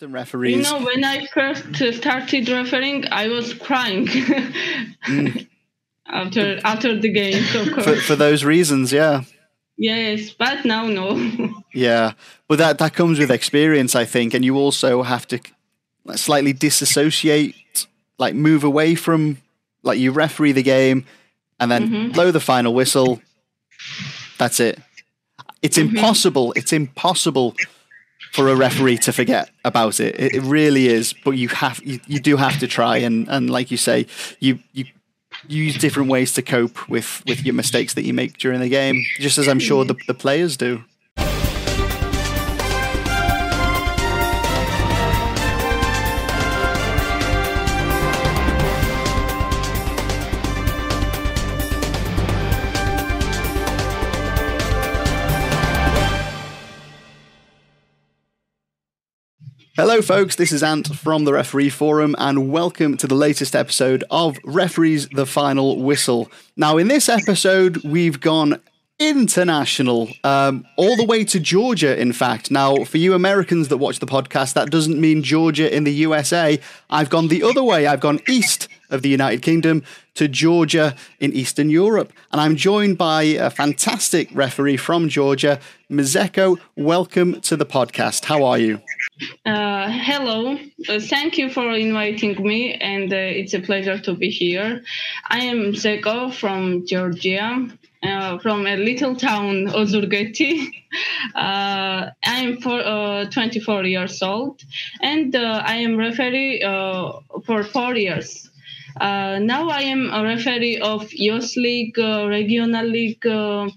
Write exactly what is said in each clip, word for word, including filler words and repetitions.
the referees? You know, when I first started refereeing, I was crying mm. after after the game. Of course. For, for those reasons, yeah. Yes, but now no. Yeah, but that that comes with experience, I think, and you also have to slightly disassociate, like move away from, like you referee the game, and then mm-hmm. blow the final whistle. That's it. It's mm-hmm. impossible. It's impossible for a referee to forget about it. It, it really is. But you have, you, you do have to try, and and like you say, you you use different ways to cope with with your mistakes that you make during the game, just as I'm sure the, the players do. Hello folks, this is Ant from the Referee Forum and welcome to the latest episode of Referees the Final Whistle. Now in this episode we've gone international, um, all the way to Georgia in fact. Now for you Americans that watch the podcast, that doesn't mean Georgia in the U S A. I've gone the other way, I've gone east of the United Kingdom to Georgia in Eastern Europe. And I'm joined by a fantastic referee from Georgia, Mzeko. Welcome to the podcast, how are you? Uh, hello, uh, thank you for inviting me and uh, it's a pleasure to be here. I am Mzeko from Georgia, uh, from a little town, Ozurgeti. Uh, I am for, uh, twenty-four years old and uh, I am referee uh, for four years. Uh, now I am a referee of Youth League, uh, Regional League, uh,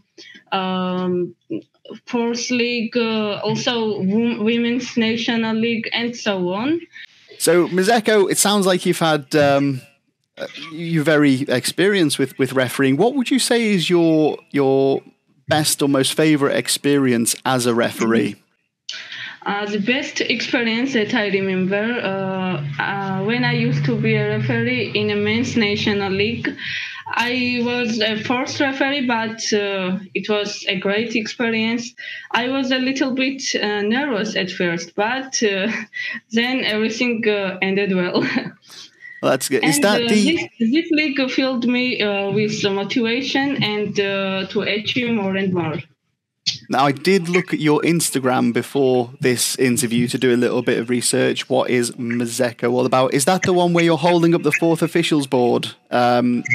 um, Fourth League, uh, also Women's National League, and so on. So, Mzeko, it sounds like you've had um, you're very experienced with with refereeing. What would you say is your your best or most favorite experience as a referee? Uh, the best experience that I remember uh, uh, when I used to be a referee in a men's national league. I was a first referee, but uh, it was a great experience. I was a little bit uh, nervous at first, but uh, then everything uh, ended well. Well, that's good. Is and, that uh, the... this, this league filled me uh, with the motivation and uh, to achieve more and more. Now, I did look at your Instagram before this interview to do a little bit of research. What is Mzeko all about? Is that the one where you're holding up the fourth officials board? Um,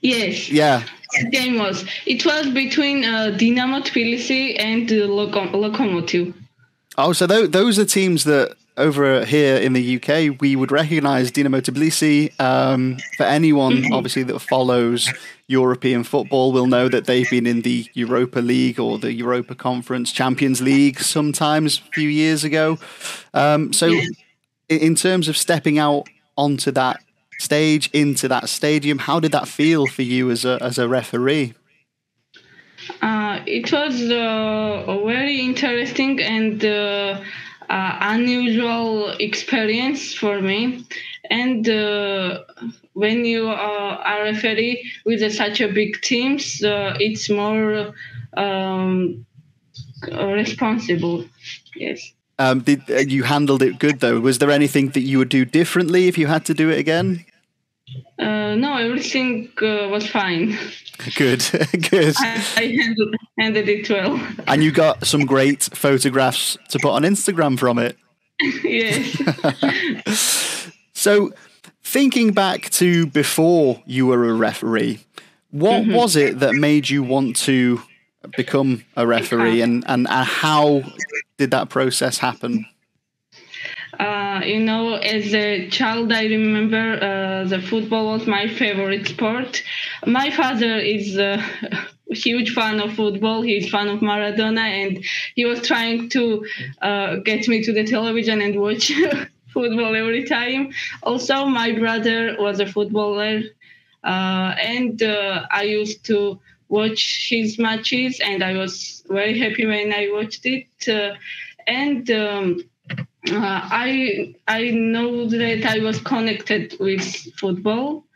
Yes. Yeah. The game was. It was between uh, Dynamo Tbilisi and uh, Loko- Lokomotiv. Oh, so th- those are teams that over here in the U K we would recognise. Dynamo Tbilisi. Um, for anyone mm-hmm. obviously that follows European football, will know that they've been in the Europa League or the Europa Conference Champions League sometimes a few years ago. Um, so, yeah. in terms of stepping out onto that stage, into that stadium, how did that feel for you as a as a referee? Uh, it was uh, very interesting and uh, uh, unusual experience for me. And uh, when you are a referee with uh, such a big teams, uh, it's more um, responsible. Yes. Um, did, uh, you handled it good though. Was there anything that you would do differently if you had to do it again? Uh, no, everything uh, was fine. Good, good. I, I handled, handled it well. And you got some great photographs to put on Instagram from it. Yes. So, thinking back to before you were a referee, what mm-hmm. was it that made you want to become a referee, and, and, and how did that process happen? Uh, you know, as a child, I remember uh, the football was my favorite sport. My father is a huge fan of football. He's a fan of Maradona, and he was trying to uh, get me to the television and watch football every time. Also, my brother was a footballer, uh, and uh, I used to watch his matches, and I was very happy when I watched it. Uh, and um, uh, I I know that I was connected with football.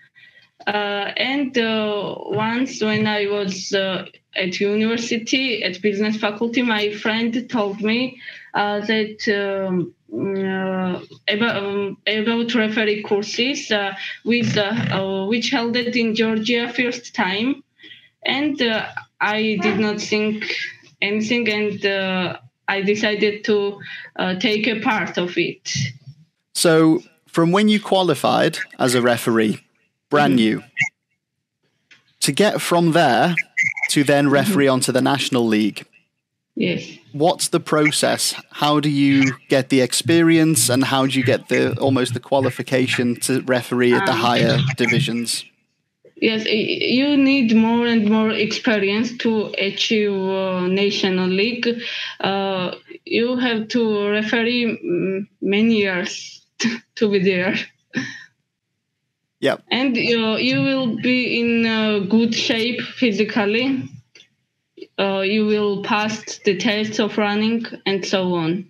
Uh, and uh, once when I was uh, at university, at business faculty, my friend told me uh, that um, uh, about, um, about referee courses, uh, with, uh, uh, which held it in Georgia first time. And uh, I did not think anything, and uh, I decided to uh, take a part of it. So from when you qualified as a referee, brand new, to get from there to then referee onto the National League. Yes. What's the process? How do you get the experience, and how do you get the almost the qualification to referee at the um, higher divisions? Yes, you need more and more experience to achieve uh, National League. Uh, you have to referee many years to be there. Yeah. And uh, you will be in uh, good shape physically. Uh, you will pass the tests of running and so on.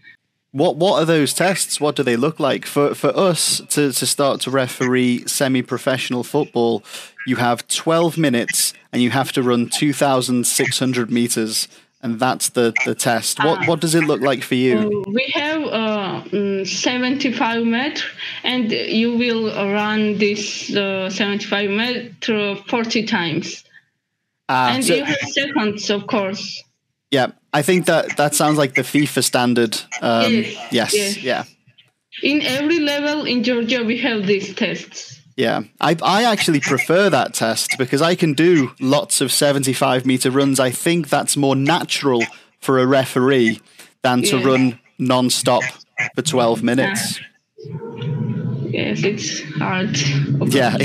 What What are those tests? What do they look like? For for us to, to start to referee semi-professional football, you have twelve minutes and you have to run two thousand six hundred meters. And that's the, the test. What, what does it look like for you? Uh, we have uh, seventy-five meters, and you will run this uh, seventy-five meter forty times. Uh, and so, you have seconds, of course. Yeah, I think that, that sounds like the FIFA standard. Um, yes, yes, yes, yeah. In every level in Georgia, we have these tests. Yeah, I, I actually prefer that test because I can do lots of seventy-five meter runs. I think that's more natural for a referee than to yes. run non-stop for twelve minutes. Uh, Yes, it's hard. Yeah,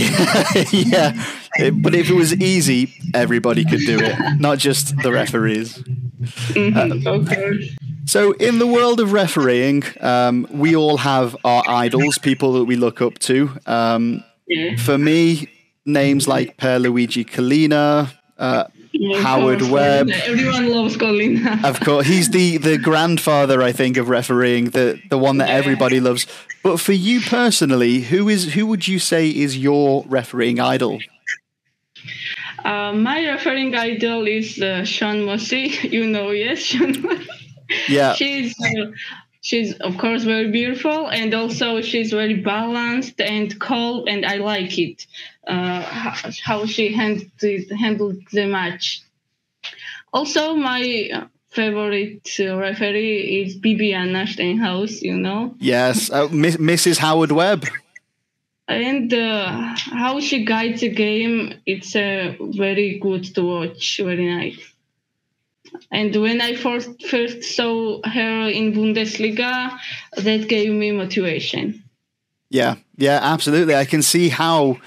yeah. But if it was easy, everybody could do it, not just the referees. Mm-hmm. um, okay. So in the world of refereeing, um, we all have our idols, people that we look up to. Um, yeah. For me, names like Pierluigi Collina, uh, yeah, Howard Webb. Everyone loves Collina. Of course, he's the, the grandfather, I think, of refereeing, the, the one that yeah. everybody loves. But for you personally, who is who would you say is your refereeing idol? Uh, my refereeing idol is uh, Sian Massey. You know, yes, Sian Massey. Yeah. She's, uh, she's, of course, very beautiful, and also she's very balanced and cold, and I like it, uh, how she hand, handled the match. Also, my favorite uh, referee is Bibiana Steinhaus, you know. Yes, uh, Miss, Missus Howard Webb. And uh, how she guides the game, it's uh, very good to watch, very nice. And when I first, first saw her in Bundesliga, that gave me motivation. Yeah, yeah, absolutely. I can see how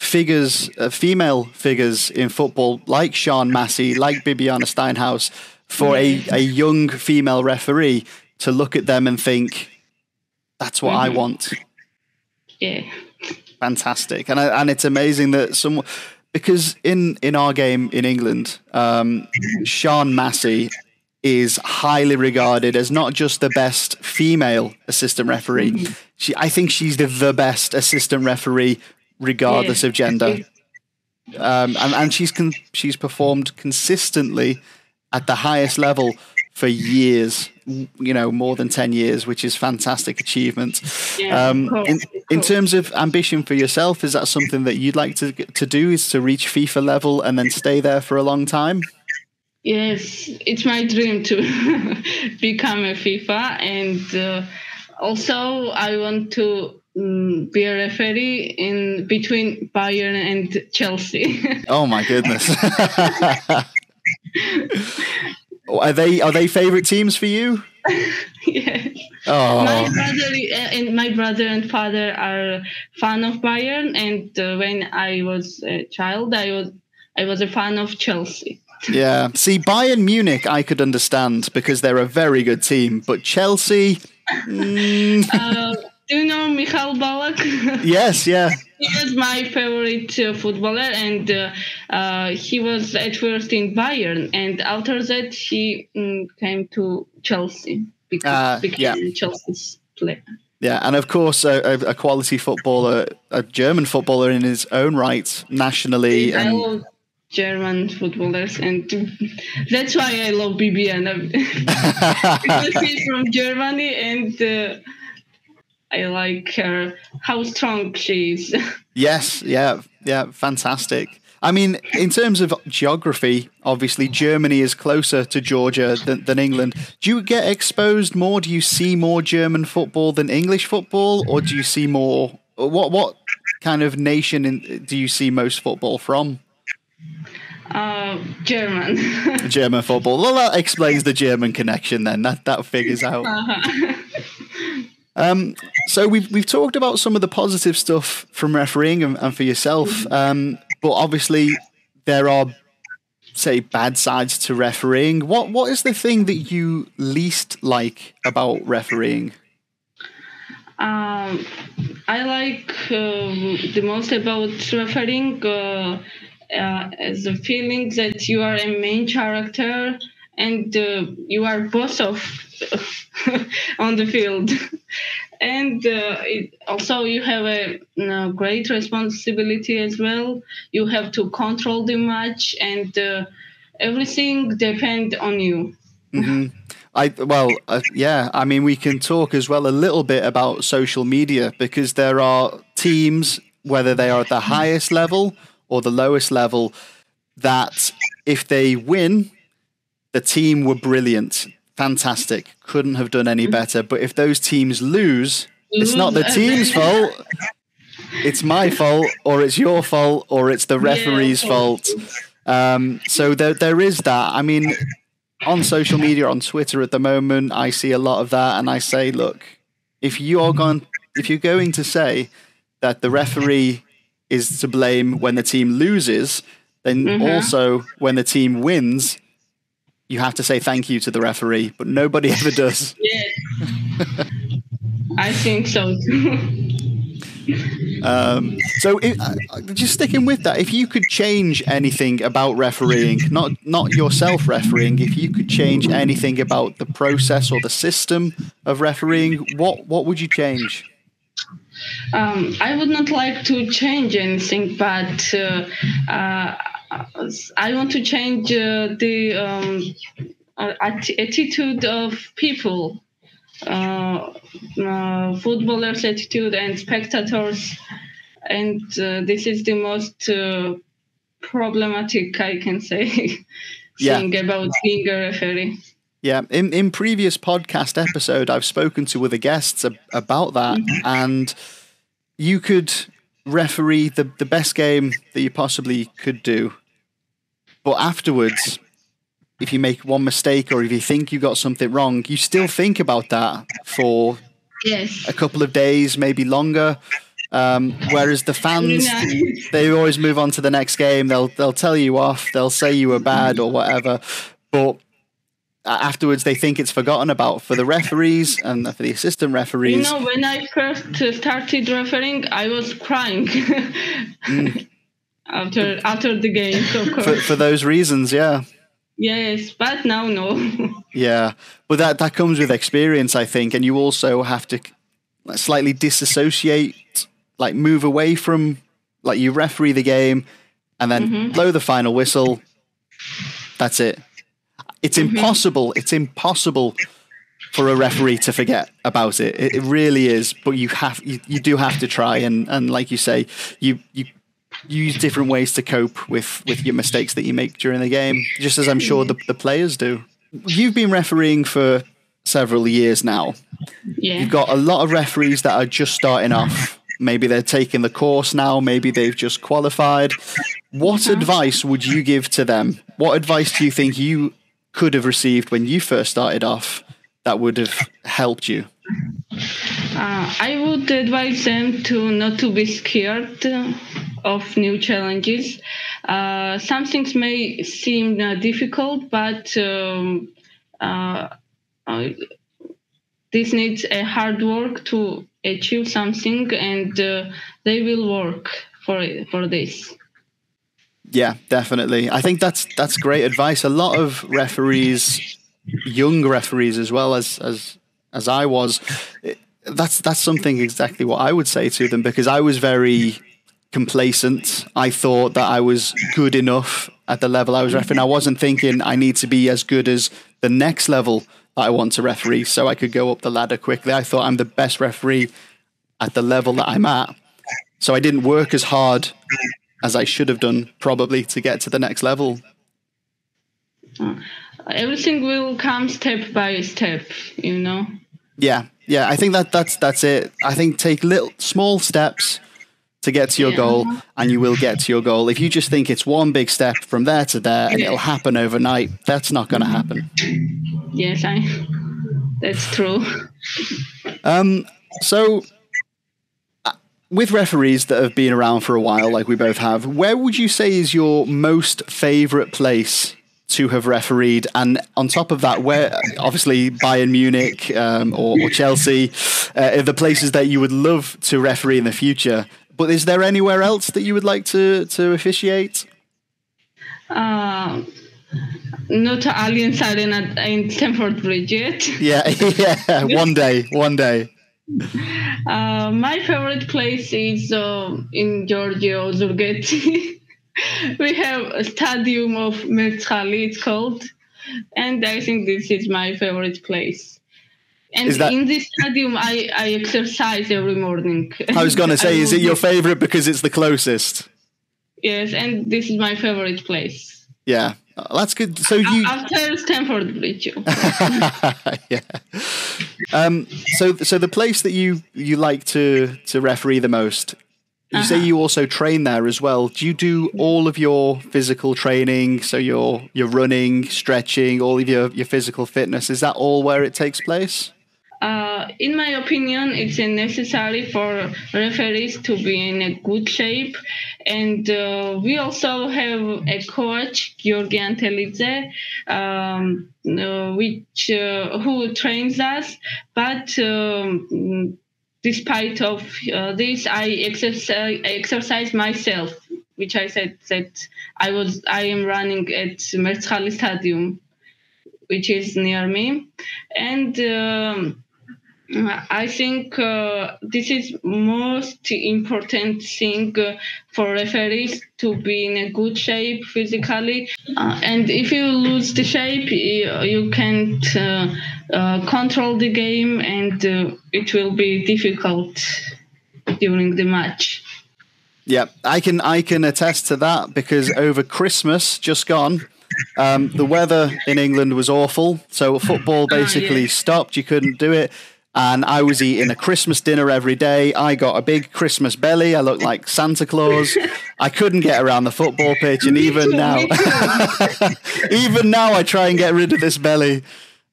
figures, uh, female figures in football, like Sian Massey, like Bibiana Steinhaus, for a, a young female referee to look at them and think, that's what mm-hmm. I want. Yeah. Fantastic. And I, and it's amazing that someone, because in, in our game in England, um, Sian Massey is highly regarded as not just the best female assistant referee. Mm-hmm. She, I think she's the, the best assistant referee regardless yeah. of gender. Um, and, and she's, con- she's performed consistently at the highest level for years, you know, more than ten years, which is fantastic achievement. Yeah, um, cool, in, cool. in terms of ambition for yourself, is that something that you'd like to to do, is to reach FIFA level and then stay there for a long time? Yes, it's my dream to become a FIFA. And uh, also I want to um, be a referee in between Bayern and Chelsea. Oh, my goodness. Are they are they favorite teams for you? Yes. Oh. My brother and my brother and father are fan of Bayern, and uh, when I was a child, I was I was a fan of Chelsea. Yeah. See, Bayern Munich, I could understand because they're a very good team, but Chelsea. Mm. uh, do you know Michael Ballack? Yes. Yeah. He was my favorite uh, footballer, and uh, uh, he was at first in Bayern, and after that he um, came to Chelsea, because uh, became yeah. Chelsea's player. Yeah, and of course a, a quality footballer, a German footballer in his own right, nationally. And I love German footballers, and that's why I love Bibiana, because he's from Germany, and... Uh, I like her, how strong she is. Yes, yeah, yeah, fantastic. I mean, in terms of geography, obviously Germany is closer to Georgia than, than England. Do you get exposed more? Do you see more German football than English football, or do you see more? What what kind of nation in, do you see most football from? Uh, German. German football. Well, that explains the German connection. Then that that figures out. Uh-huh. Um, so we've we've talked about some of the positive stuff from refereeing and, and for yourself, um, but obviously there are, say, bad sides to refereeing. What what is the thing that you least like about refereeing? Um, I like uh, the most about refereeing uh, uh, the feeling that you are a main character. And uh, you are boss of on the field, and uh, it, also you have a, a great responsibility as well. You have to control the match, and uh, everything depends on you. Mm-hmm. I well, uh, yeah. I mean, we can talk as well a little bit about social media, because there are teams, whether they are at the highest level or the lowest level, that if they win. The team were brilliant, fantastic, couldn't have done any better. But if those teams lose, it's not the team's fault. It's my fault, or it's your fault, or it's the referee's yeah. fault. Um, so there, there is that. I mean, on social media, on Twitter at the moment, I see a lot of that. And I say, look, if you're going, if you're going to say that the referee is to blame when the team loses, then mm-hmm. also when the team wins, you have to say thank you to the referee, but nobody ever does. Yeah, I think so too. um, so if, uh, just sticking with that, if you could change anything about refereeing, not not yourself refereeing, if you could change anything about the process or the system of refereeing, what, what would you change? Um, I would not like to change anything, but uh, uh, I want to change uh, the um, att- attitude of people, uh, uh, footballers' attitude and spectators, and uh, this is the most uh, problematic, I can say, yeah. thing about being a referee. Yeah, in in previous podcast episode, I've spoken to other guests ab- about that, mm-hmm. and you could referee the, the best game that you possibly could do. But afterwards, if you make one mistake or if you think you got something wrong, you still think about that for yes. a couple of days, maybe longer. Um, whereas the fans, yeah. they always move on to the next game. They'll they'll tell you off. They'll say you were bad or whatever. But afterwards, they think it's forgotten about. For the referees and for the assistant referees. You know, when I first started refereeing, I was crying. mm. After after the game, of course. For, for those reasons, yeah. Yes, but now no. yeah, but that, that comes with experience, I think, and you also have to slightly disassociate, like move away from, like you referee the game, and then mm-hmm. blow the final whistle. That's it. It's mm-hmm. impossible. It's impossible for a referee to forget about it. It, it really is. But you have you, you do have to try, and and like you say, you you. use different ways to cope with, with your mistakes that you make during the game, just as I'm sure the, the players do. You've been refereeing for several years now. Yeah. You've got a lot of referees that are just starting off. Maybe they're taking the course now. Maybe they've just qualified. What uh-huh. advice would you give to them? What advice do you think you could have received when you first started off that would have helped you? Uh, I would advise them to not to be scared of new challenges. Uh, some things may seem uh, difficult, but um, uh, uh, this needs a hard work to achieve something, and uh, they will work for for this. Yeah, definitely. I think that's that's great advice. A lot of referees, young referees as well as as as I was, that's that's something exactly what I would say to them, because I was very complacent. I thought that I was good enough at the level I was refereeing. I wasn't thinking I need to be as good as the next level that I want to referee so I could go up the ladder quickly. I thought I'm the best referee at the level that I'm at. So I didn't work as hard as I should have done probably to get to the next level. Everything will come step by step, you know? Yeah. Yeah. I think that that's, that's it. I think take little small steps to get to your yeah. goal, and you will get to your goal. If you just think it's one big step from there to there and it'll happen overnight, that's not going to happen. Yes, I, that's true. Um, so uh, with referees that have been around for a while, like we both have, where would you say is your most favorite place to have refereed? And on top of that, where obviously Bayern Munich um, or, or Chelsea uh, are the places that you would love to referee in the future. But is there anywhere else that you would like to, to officiate? Uh, not Allianz Arena in Stamford Bridge yet. Yeah, yeah. One day, one day. Uh, my favorite place is uh, in Giorgio Zurgetti. We have a stadium of Mertsali, it's called. And I think this is my favorite place. And that, in this stadium, I, I exercise every morning. I was going to say, is it your favorite because it's the closest? Yes, and this is my favorite place. Yeah, that's good. So you after Stamford Bridge. yeah. Um. So, so the place that you you like to to referee the most. You uh-huh. say you also train there as well. Do you do all of your physical training? So your your running, stretching, all of your your physical fitness. Is that all where it takes place? Uh, in my opinion, it's necessary for referees to be in a good shape. And uh, we also have a coach, Georgian Telidze, um, uh, which uh, who trains us. But um, despite of uh, this, I exercise, I exercise myself, which I said that I was I am running at Mertsali Stadium, which is near me, and. Um, I think uh, this is most important thing uh, for referees to be in a good shape physically. Uh, and if you lose the shape, you, you can't uh, uh, control the game, and uh, it will be difficult during the match. Yeah, I can I can attest to that, because over Christmas just gone, um, the weather in England was awful, so football basically uh, yeah. stopped. You couldn't do it. And I was eating a Christmas dinner every day. I got a big Christmas belly. I looked like Santa Claus. I couldn't get around the football pitch. And even now, even now I try and get rid of this belly.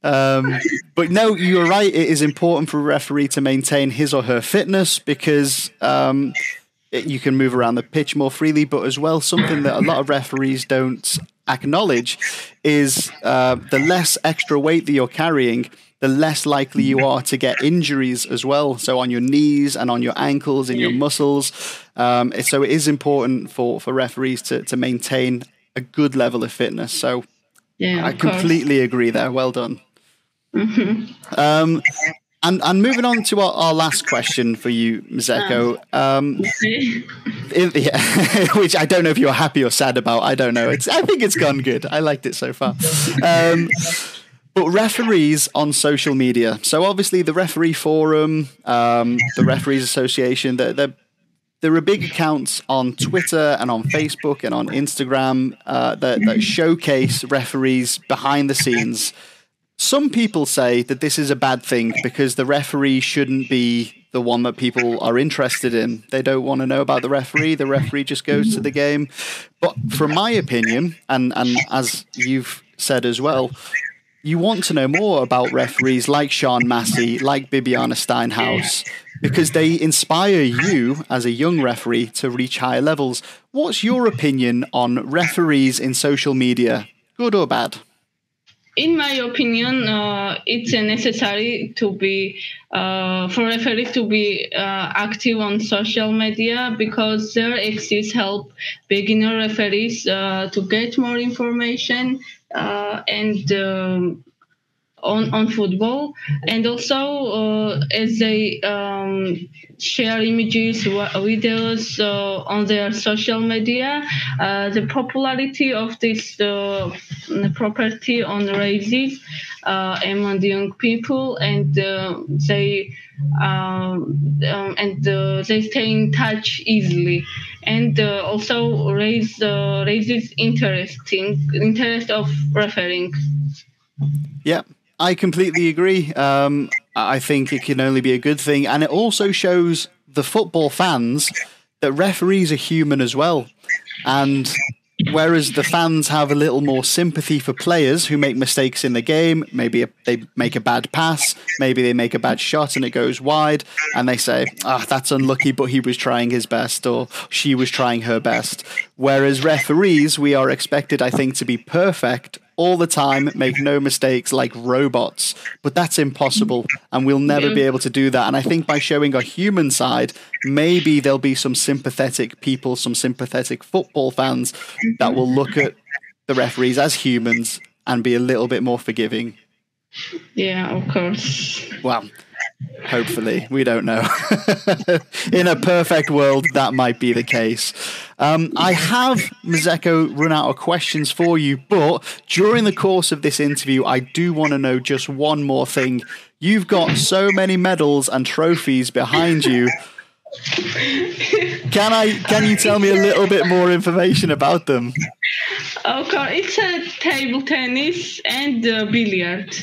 Um, but no, you're right. It is important for a referee to maintain his or her fitness, because um, it, you can move around the pitch more freely. But as well, something that a lot of referees don't acknowledge is uh, the less extra weight that you're carrying, the less likely you are to get injuries as well. So on your knees and on your ankles and your muscles. Um, so it is important for, for referees to, to maintain a good level of fitness. So yeah, I completely course. agree there. Well done. Mm-hmm. um, and, and moving on to our, our last question for you, Mzeko, um, if, yeah, which I don't know if you're happy or sad about. I don't know. It's, I think it's gone good. I liked it so far. Um, But referees on social media. So obviously the referee forum, um, the referees association, they're, they're, there are big accounts on Twitter and on Facebook and on Instagram uh, that, that showcase referees behind the scenes. Some people say that this is a bad thing because the referee shouldn't be the one that people are interested in. They don't want to know about the referee. The referee just goes to the game. But from my opinion, and, and as you've said as well, you want to know more about referees like Sian Massey, like Bibiana Steinhaus, because they inspire you as a young referee to reach higher levels. What's your opinion on referees in social media, good or bad? In my opinion, uh, it's necessary to be uh, for referees to be uh, active on social media, because there exists help beginner referees uh, to get more information. Uh, and um, on, on football, and also uh, as they um, share images, videos uh, on their social media, uh, the popularity of this uh, property on raises uh, among the young people, and uh, they um, um, and uh, they stay in touch easily, and uh, also raise uh, raises interesting interest of referring. Yeah, I completely agree. Um, I think it can only be a good thing. And it also shows the football fans that referees are human as well. And whereas the fans have a little more sympathy for players who make mistakes in the game, maybe they make a bad pass, maybe they make a bad shot and it goes wide, and they say, ah, that's unlucky, but he was trying his best, or she was trying her best. Whereas referees, we are expected, I think, to be perfect all the time, make no mistakes like robots, but that's impossible, and we'll never be able to do that. And I think by showing our human side, maybe there'll be some sympathetic people, some sympathetic football fans that will look at the referees as humans and be a little bit more forgiving. Yeah, of course. Well, hopefully, we don't know. In a perfect world, that might be the case. Um, I have, Mzeko, run out of questions for you, but during the course of this interview, I do want to know just one more thing. You've got so many medals and trophies behind you. Can I? Can you tell me a little bit more information about them? Of course, it's a table tennis and uh, billiard.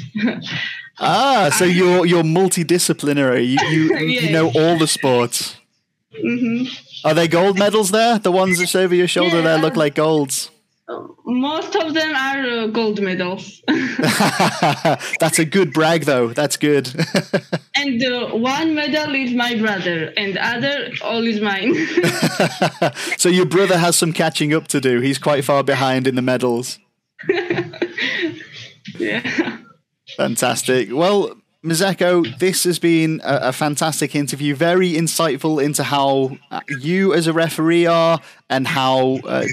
Ah, so you're you're multidisciplinary. You you, yeah. you know all the sports. Mm-hmm. Are they gold medals there? The ones that's over your shoulder yeah. there look like golds. Most of them are uh, gold medals. That's a good brag, though. That's good. And uh, one medal is my brother, and other all is mine. So your brother has some catching up to do. He's quite far behind in the medals. Yeah. Fantastic. Well, Mzeko, this has been a, a fantastic interview, very insightful into how you as a referee are and how uh,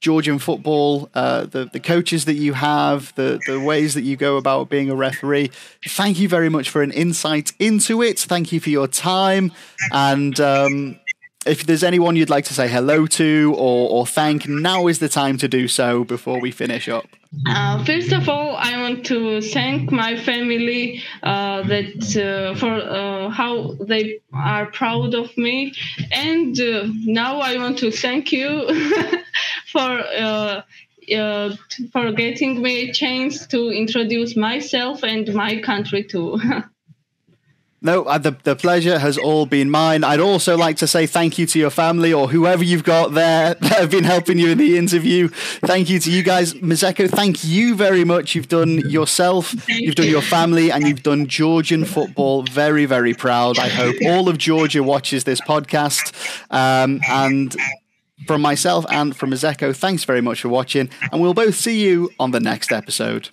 Georgian football, uh, the, the coaches that you have, the, the ways that you go about being a referee. Thank you very much for an insight into it. Thank you for your time. And um, if there's anyone you'd like to say hello to or, or thank, now is the time to do so before we finish up. Uh, first of all, I want to thank my family uh, that uh, for uh, how they are proud of me, and uh, now I want to thank you for uh, uh, for getting me a chance to introduce myself and my country too. No, the, the pleasure has all been mine. I'd also like to say thank you to your family or whoever you've got there that have been helping you in the interview. Thank you to you guys. Mzeko, thank you very much. You've done yourself, you've done your family, and you've done Georgian football very, very proud. I hope all of Georgia watches this podcast. Um, and from myself and from Mzeko, thanks very much for watching. And we'll both see you on the next episode.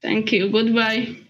Thank you. Goodbye.